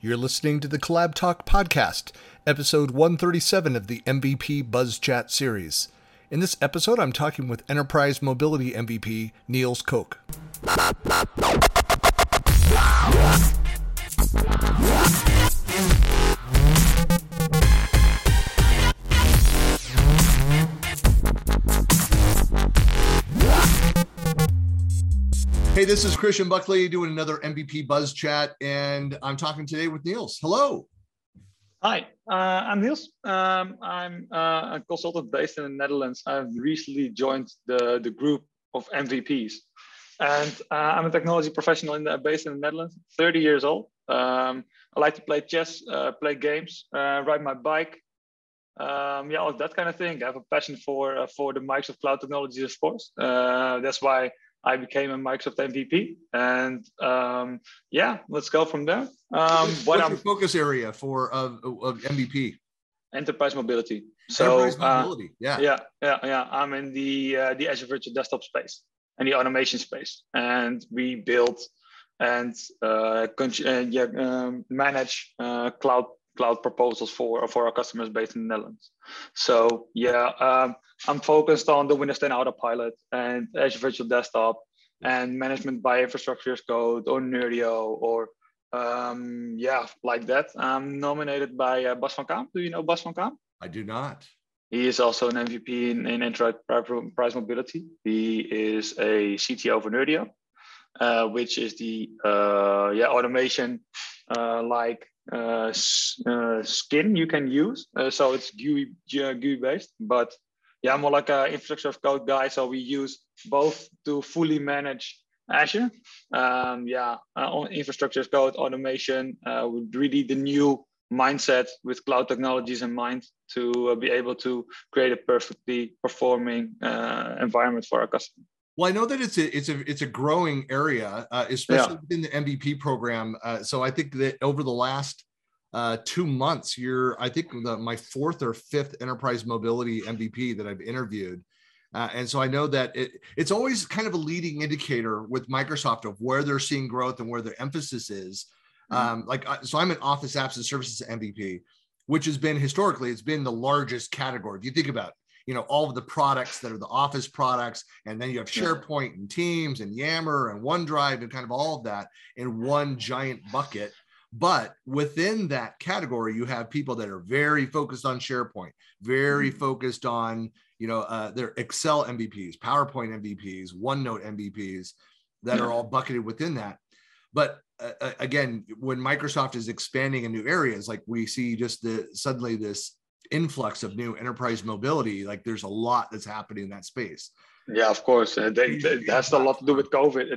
You're listening to the CollabTalk podcast, episode 137 of the MVP Buzz Chat series. In this episode, I'm talking with Enterprise Mobility MVP Niels Kok. Hey, this is Christian Buckley doing another MVP Buzz Chat, and I'm talking today with Niels. Hello. Hi, I'm Niels. I'm a consultant based in the Netherlands. I've recently joined the group of MVPs, and I'm a technology professional based in the Netherlands, 30 years old. I like to play chess, play games, ride my bike, all that kind of thing. I have a passion for the Microsoft Cloud Technologies, of course. That's why I became a Microsoft MVP, and let's go from there. What's your focus area for of MVP? Enterprise mobility. I'm in the Azure Virtual Desktop space and the automation space, and we build and manage cloud proposals for our customers based in the Netherlands. So I'm focused on the Windows 10 Autopilot and Azure Virtual Desktop and management by infrastructure as code or Nerdio or like that. I'm nominated by Bas van Kamp. Do you know Bas van Kamp? I do not. He is also an MVP in Enterprise Mobility. He is a CTO for Nerdio, which is the automation skin you can use. So it's GUI based, but I'm more like an infrastructure of code guy. So we use both to fully manage Azure. On infrastructure of code, automation, really the new mindset with cloud technologies in mind to be able to create a perfectly performing environment for our customers. Well, I know that it's a growing area, especially within the MVP program. So I think that over the last 2 months, my fourth or fifth Enterprise Mobility MVP that I've interviewed. And so I know that it's always kind of a leading indicator with Microsoft of where they're seeing growth and where their emphasis is. So I'm an Office Apps and Services MVP, which has been historically, it's been the largest category. If you think about it, all of the products that are the Office products, and then you have SharePoint and Teams and Yammer and OneDrive and kind of all of that in one giant bucket. But within that category, you have people that are very focused on SharePoint, very focused on, their Excel MVPs, PowerPoint MVPs, OneNote MVPs that are all bucketed within that. But again, when Microsoft is expanding in new areas, like we see just suddenly this influx of new enterprise mobility, like there's a lot that's happening in that space. Yeah, of course. It has a lot to do with COVID.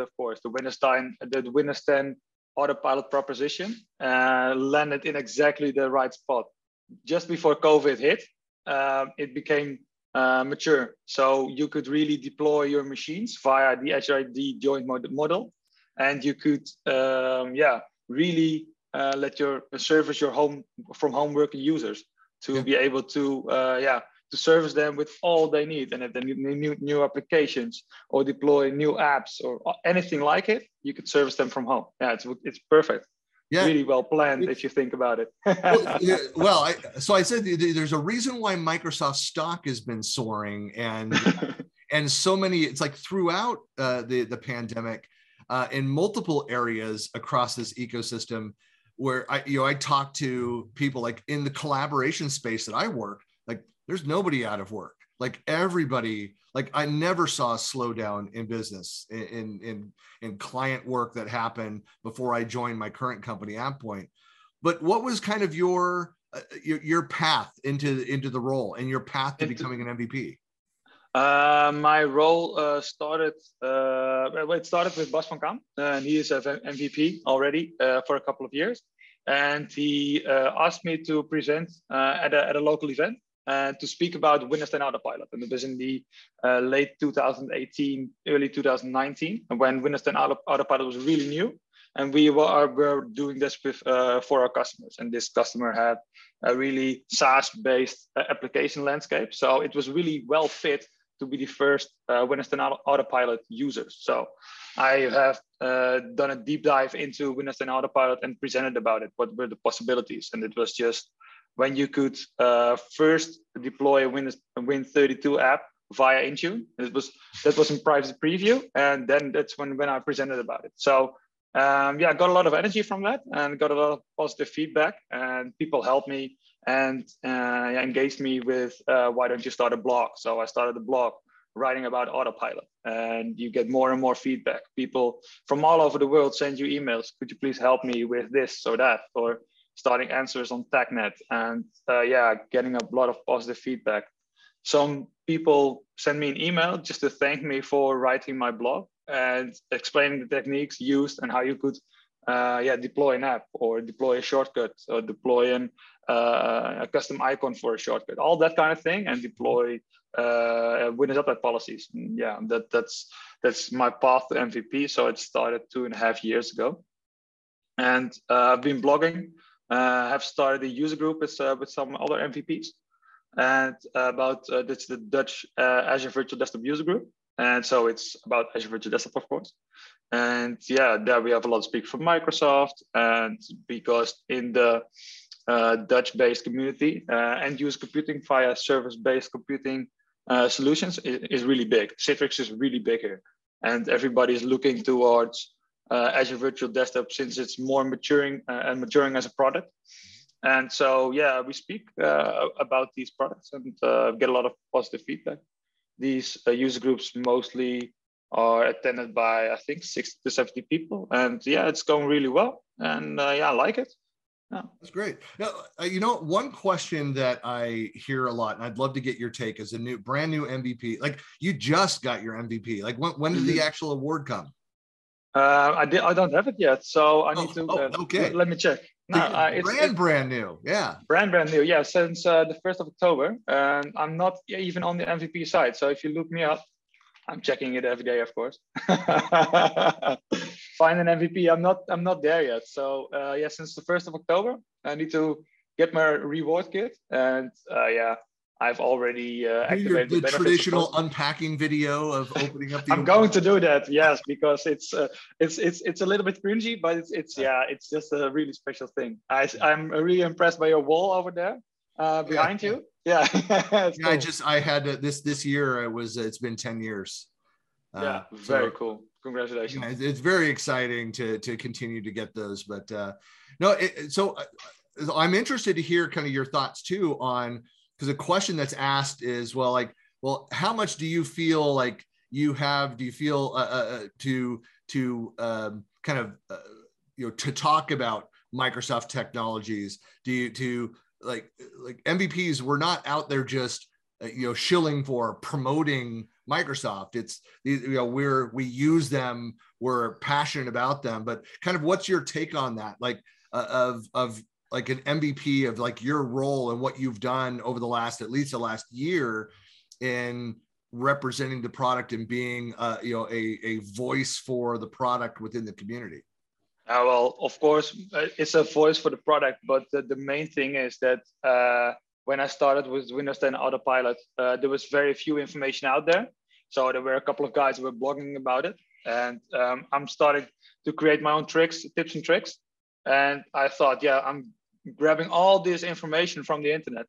Of course. The Windows 10 Autopilot proposition landed in exactly the right spot. Just before COVID hit, it became mature. So you could really deploy your machines via the Azure AD joint model, and you could really let your service your home from home working users to be able to service them with all they need. And if they need new applications or deploy new apps or anything like it, you could service them from home. Yeah, it's perfect. Yeah. Really well planned if you think about it. I said there's a reason why Microsoft stock has been soaring and so many. It's like throughout the pandemic in multiple areas across this ecosystem, where I talk to people like in the collaboration space that I work, like there's nobody out of work, like everybody, like I never saw a slowdown in business in client work that happened before I joined my current company, AvePoint. But what was kind of your path into the role and your path to becoming an MVP? My role started with Bas van Kamp, and he is an MVP already for a couple of years. And he asked me to present at a local event to speak about Windows 10 Autopilot. And it was in the late 2018, early 2019, when Windows 10 Autopilot was really new. And we were doing this for our customers. And this customer had a really SaaS-based application landscape. So it was really well fit to be the first Windows 10 Autopilot users. So I have done a deep dive into Windows 10 Autopilot and presented about it. What were the possibilities? And it was just when you could first deploy a Win32 app via Intune. That was in private preview, and then that's when I presented about it. So yeah, I got a lot of energy from that and got a lot of positive feedback, and people helped me and engaged me with why don't you start a blog? So I started a blog writing about Autopilot, and you get more and more feedback. People from all over the world send you emails. Could you please help me with this or that, or starting answers on TechNet, and yeah, getting a lot of positive feedback. Some people send me an email just to thank me for writing my blog and explaining the techniques used and how you could yeah, deploy an app or deploy a shortcut or deploy a custom icon for a shortcut, all that kind of thing, and deploy Windows Update policies. And yeah, that's my path to MVP. So it started 2.5 years ago, and I've been blogging. I've started a user group with some other MVPs, and about that's the Dutch Azure Virtual Desktop user group. And so it's about Azure Virtual Desktop, of course. And yeah, there we have a lot of speakers from Microsoft, and because in the Dutch-based community, end-user computing via service-based computing solutions is really big. Citrix is really big here, and everybody's looking towards Azure Virtual Desktop since it's more maturing and maturing as a product. And so, yeah, we speak about these products and get a lot of positive feedback. These user groups mostly are attended by, I think, 60 to 70 people. And yeah, it's going really well. And yeah, I like it. Yeah. That's great. Now, you know, one question that I hear a lot, and I'd love to get your take as a brand new MVP, like you just got your MVP. Like when did the actual award come? I don't have it yet. So I need to, okay. Let me check. No, it's brand new. Yeah. Brand new. Yeah. Since the 1st of October, and I'm not even on the MVP side. So if you look me up, I'm checking it every day, of course. Find an MVP. I'm not there yet. So yeah, since the 1st of October, I need to get my reward kit, and yeah, I've already activated the traditional unpacking video of opening up. The I'm going to do that, yes, because it's a little bit cringy, but it's just a really special thing. I'm really impressed by your wall over there behind you. Yeah, yeah, cool. I had this year. It's been 10 years. Yeah, very cool. Congratulations. Yeah, it's very exciting to continue to get those, but no. So I'm interested to hear kind of your thoughts too on, because a question that's asked is, well, how much do you feel like you have? Do you feel kind of to talk about Microsoft technologies? Do you like MVPs were not out there just shilling for promoting Microsoft. It's we use them, we're passionate about them, but kind of what's your take on that? Like of like an MVP of like your role and what you've done over the last, at least the last year, in representing the product and being a voice for the product within the community. Well, of course, it's a voice for the product, but the main thing is that when I started with Windows 10 Autopilot, there was very few information out there. So there were a couple of guys who were blogging about it, and I'm starting to create my own tips and tricks. And I thought, yeah, I'm grabbing all this information from the internet,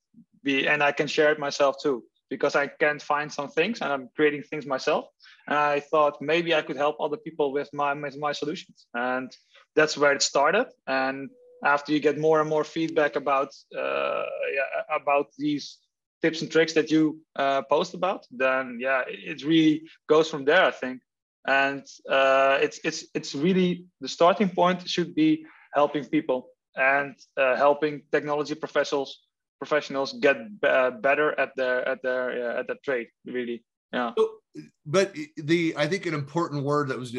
and I can share it myself too, because I can't find some things and I'm creating things myself. And I thought maybe I could help other people with my solutions. And that's where it started. And after you get more and more feedback about these tips and tricks that you post about, then yeah, it really goes from there, I think. And it's really, the starting point should be helping people and helping technology professionals get better at their trade, really. Yeah. But I think an important word that was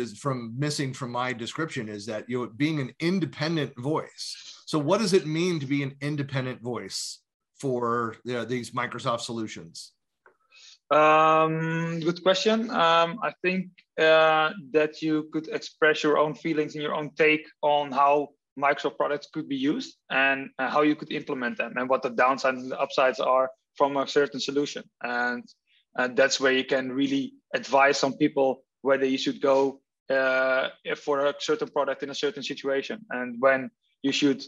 missing from my description is that being an independent voice. So what does it mean to be an independent voice for these Microsoft solutions? Good question. I think that you could express your own feelings and your own take on how Microsoft products could be used and how you could implement them and what the downsides and the upsides are from a certain solution. And that's where you can really advise some people whether you should go for a certain product in a certain situation, and when you should,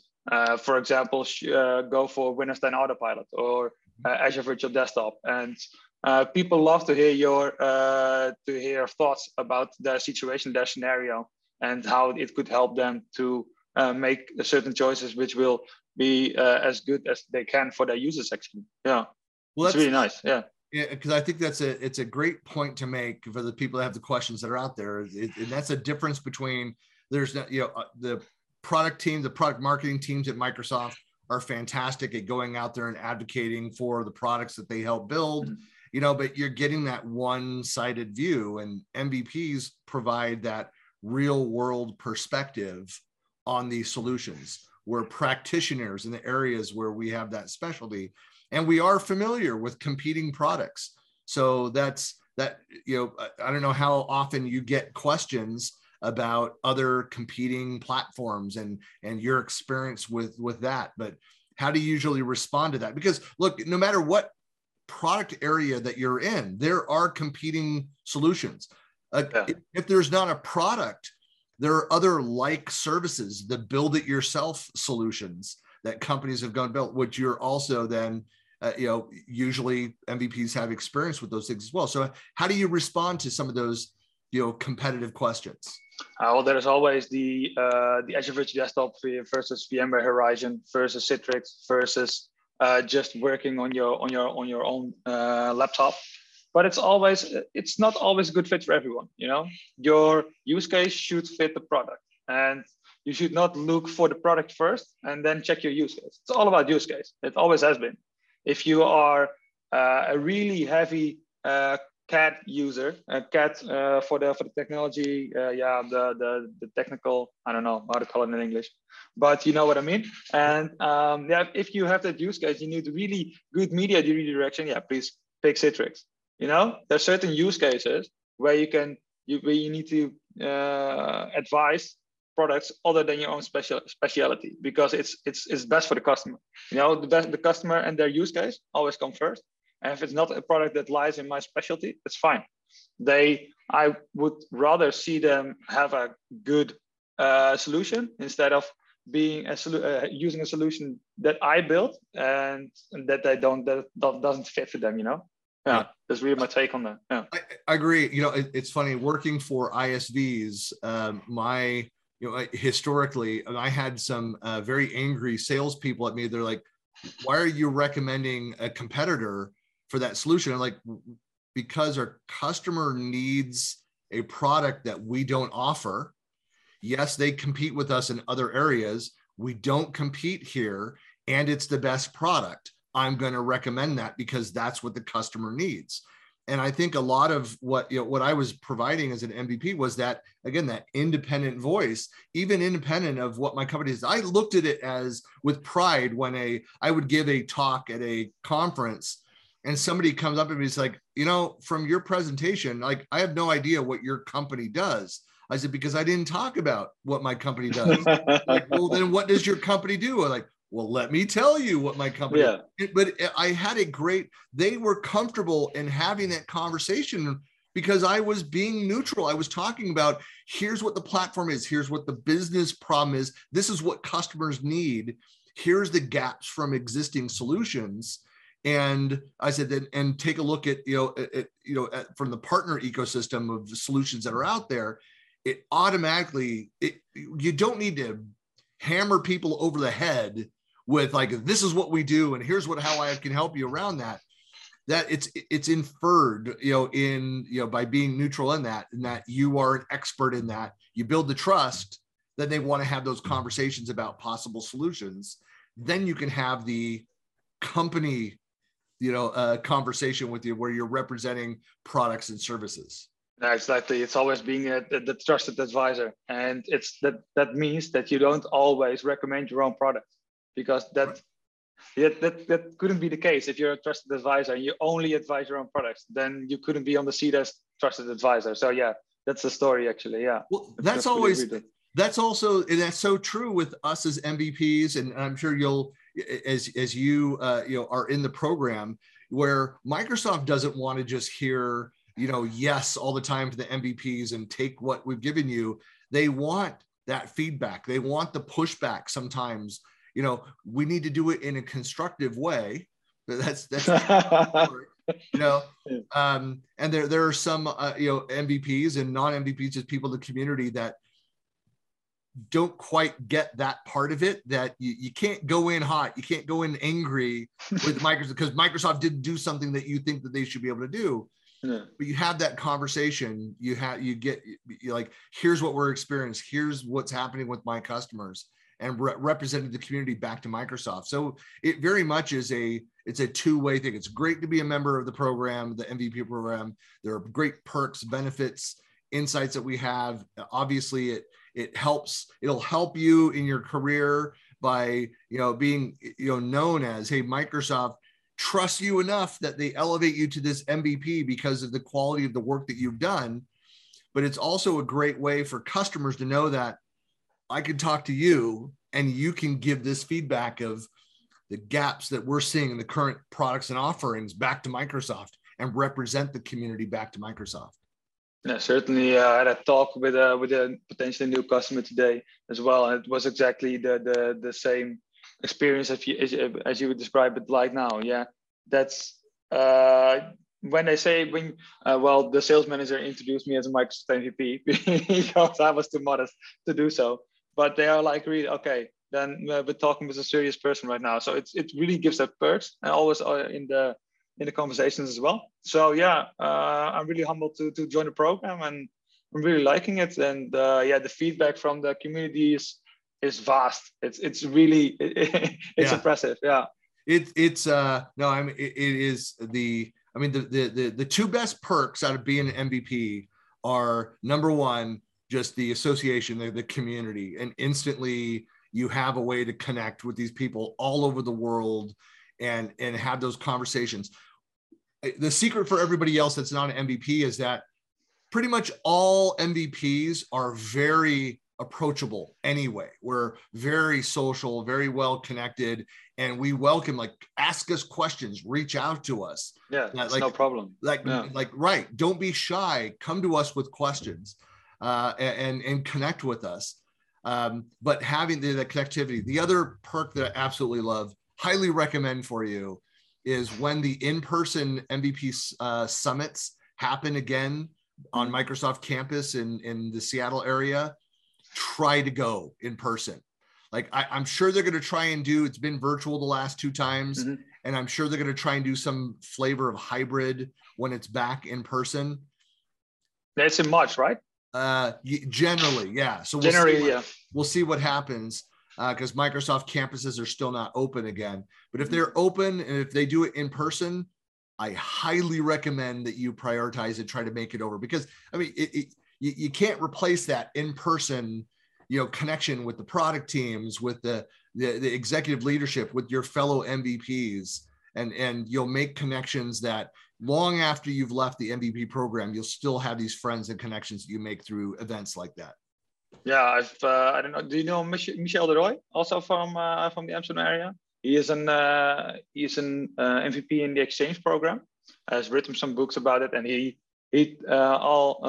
for example, go for Windows 10 Autopilot or Azure Virtual Desktop. And people love to hear your thoughts about their situation, their scenario, and how it could help them to make certain choices which will be as good as they can for their users. Actually, yeah, well, that's really nice. Yeah. Yeah, because I think that's it's a great point to make for the people that have the questions that are out there. And that's a difference between, there's not, the product team, the product marketing teams at Microsoft are fantastic at going out there and advocating for the products that they help build, but you're getting that one-sided view, and MVPs provide that real world perspective on these solutions. We're practitioners in the areas where we have that specialty, and we are familiar with competing products. So that's that, I don't know how often you get questions about other competing platforms and your experience with that, but how do you usually respond to that? Because look, no matter what product area that you're in, there are competing solutions. If there's not a product, there are other like services, the build it yourself solutions that companies have gone built, which you're also then, usually MVPs have experience with those things as well. So how do you respond to some of those, competitive questions? Well, there's always the Azure Virtual Desktop versus VMware Horizon versus Citrix versus just working on your own laptop. But it's not always a good fit for everyone. Your use case should fit the product, and you should not look for the product first and then check your use case. It's all about use case. It always has been. If you are a really heavy CAD user, CAD for the technology, the technical, I don't know how to call it in English, but you know what I mean. And if you have that use case, you need really good media redirection. Yeah, please pick Citrix. There's certain use cases where you need to advise products other than your own speciality, because it's best for the customer. The customer and their use case always come first. And if it's not a product that lies in my specialty, it's fine. I would rather see them have a good solution instead of using a solution that I built and that doesn't fit for them. Yeah, that's really my take on that. Yeah. I agree. It's funny working for ISVs. Historically, I had some very angry salespeople at me. They're like, why are you recommending a competitor for that solution? I'm like, because our customer needs a product that we don't offer. Yes, they compete with us in other areas. We don't compete here, and it's the best product. I'm going to recommend that because that's what the customer needs. And I think a lot of what I was providing as an MVP was that, again, that independent voice, even independent of what my company is. I looked at it as with pride when I would give a talk at a conference and somebody comes up and he's like, from your presentation, like, I have no idea what your company does. I said, because I didn't talk about what my company does. Like, well, then what does your company do? I'm like, well, let me tell you what my company, but I had they were comfortable in having that conversation because I was being neutral. I was talking about, here's what the platform is. Here's what the business problem is. This is what customers need. Here's the gaps from existing solutions. And I said that, and take a look at, from the partner ecosystem of the solutions that are out there. It automatically, you don't need to hammer people over the head with like, this is what we do and here's how I can help you around that it's inferred, by being neutral in that, and that you are an expert in that, you build the trust, then they want to have those conversations about possible solutions. Then you can have the company, conversation with you where you're representing products and services. Yeah, exactly. It's always being the trusted advisor. And it's that means that you don't always recommend your own product, because that couldn't be the case. If you're a trusted advisor and you only advise your own products, then you couldn't be on the seat as trusted advisor. So yeah, that's the story actually. Yeah. Well, that's so true with us as MVPs. And I'm sure you'll, as you, are in the program, where Microsoft doesn't want to just hear you know, yes all the time to the MVPs and take what we've given you. They want that feedback. They want the pushback sometimes. You know, we need to do it in a constructive way. That's you know, and there are some, you know, MVPs and non-MVPs, just people in the community that don't quite get that part of it, that you can't go in hot, you can't go in angry with Microsoft because Microsoft didn't do something that you think that they should be able to do. Yeah. But you have that conversation, you like, here's what we're experiencing, here's what's happening with my customers, and representing the community back to Microsoft. So it very much is a two-way thing. It's great to be a member of the program, the MVP program. There are great perks, benefits, insights that we have. Obviously, it helps. It'll help you in your career by, you know, being, you know, known as, hey, Microsoft trusts you enough that they elevate you to this MVP because of the quality of the work that you've done. But it's also a great way for customers to know that I could talk to you and you can give this feedback of the gaps that we're seeing in the current products and offerings back to Microsoft and represent the community back to Microsoft. Yeah, certainly. I had a talk with a potentially new customer today as well. And it was exactly the same experience as you would describe it like now. Yeah, that's when they say, well, the sales manager introduced me as a Microsoft MVP because I was too modest to do so. But they are like, really, okay, then we're talking with a serious person right now. So it really gives that perks, and always in the conversations as well. So yeah, I'm really humbled to join the program, and I'm really liking it. And yeah, the feedback from the community is vast. It's really, it's impressive. Yeah. The two best perks out of being an MVP are, number one, just the association, the community, and instantly you have a way to connect with these people all over the world and have those conversations. The secret for everybody else that's not an MVP is that pretty much all MVPs are very approachable anyway. We're very social, very well connected, and we welcome, like, ask us questions, reach out to us. Yeah, that's no problem. Right. Don't be shy. Come to us with questions. And connect with us. But having the connectivity, the other perk that I absolutely love, highly recommend for you, is when the in-person MVP summits happen again on Microsoft campus in the Seattle area, try to go in person. Like, I'm sure they're going to try and do, it's been virtual the last two times, and I'm sure they're going to try and do some flavor of hybrid when it's back in person. That's in March, right? Generally, yeah. So we'll see what happens, because Microsoft campuses are still not open again. But if they're open and if they do it in person, I highly recommend that you prioritize and try to make it over, because I mean, you can't replace that in-person, you know, connection with the product teams, with the executive leadership, with your fellow MVPs, and you'll make connections that, long after you've left the MVP program, you'll still have these friends and connections that you make through events like that. Yeah, I don't know. Do you know Michel De Roy, also from the Amsterdam area? He is an MVP in the Exchange program. Has written some books about it, and he told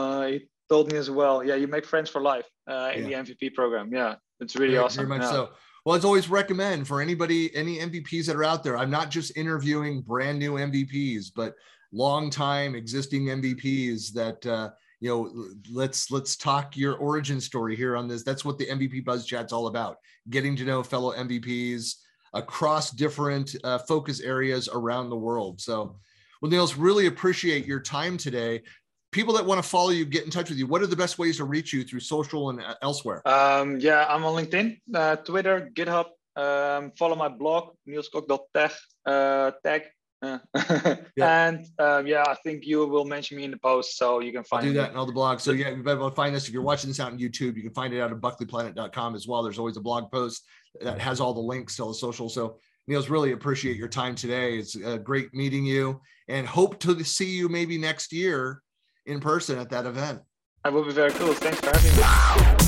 me as well. Yeah, you make friends for life in the MVP program. Yeah, it's really awesome. Very much so. Well, as always, recommend for anybody, any MVPs that are out there. I'm not just interviewing brand new MVPs, but long-time existing MVPs that, you know, let's talk your origin story here on this. That's what the MVP Buzz Chat's all about, getting to know fellow MVPs across different focus areas around the world. So, well, Niels, really appreciate your time today. People that want to follow you, get in touch with you, what are the best ways to reach you through social and elsewhere? Yeah, I'm on LinkedIn, Twitter, GitHub. Follow my blog, nielskok.tech. And yeah, I think you will mention me in the post, so you can find that in all the blogs. So yeah, you better find this. If you're watching this out on YouTube, you can find it out at buckleyplanet.com as well. There's always a blog post that has all the links to all the social. So Niels, really appreciate your time today. It's great meeting you, and hope to see you maybe next year in person at that event. That would be very cool. Thanks for having me.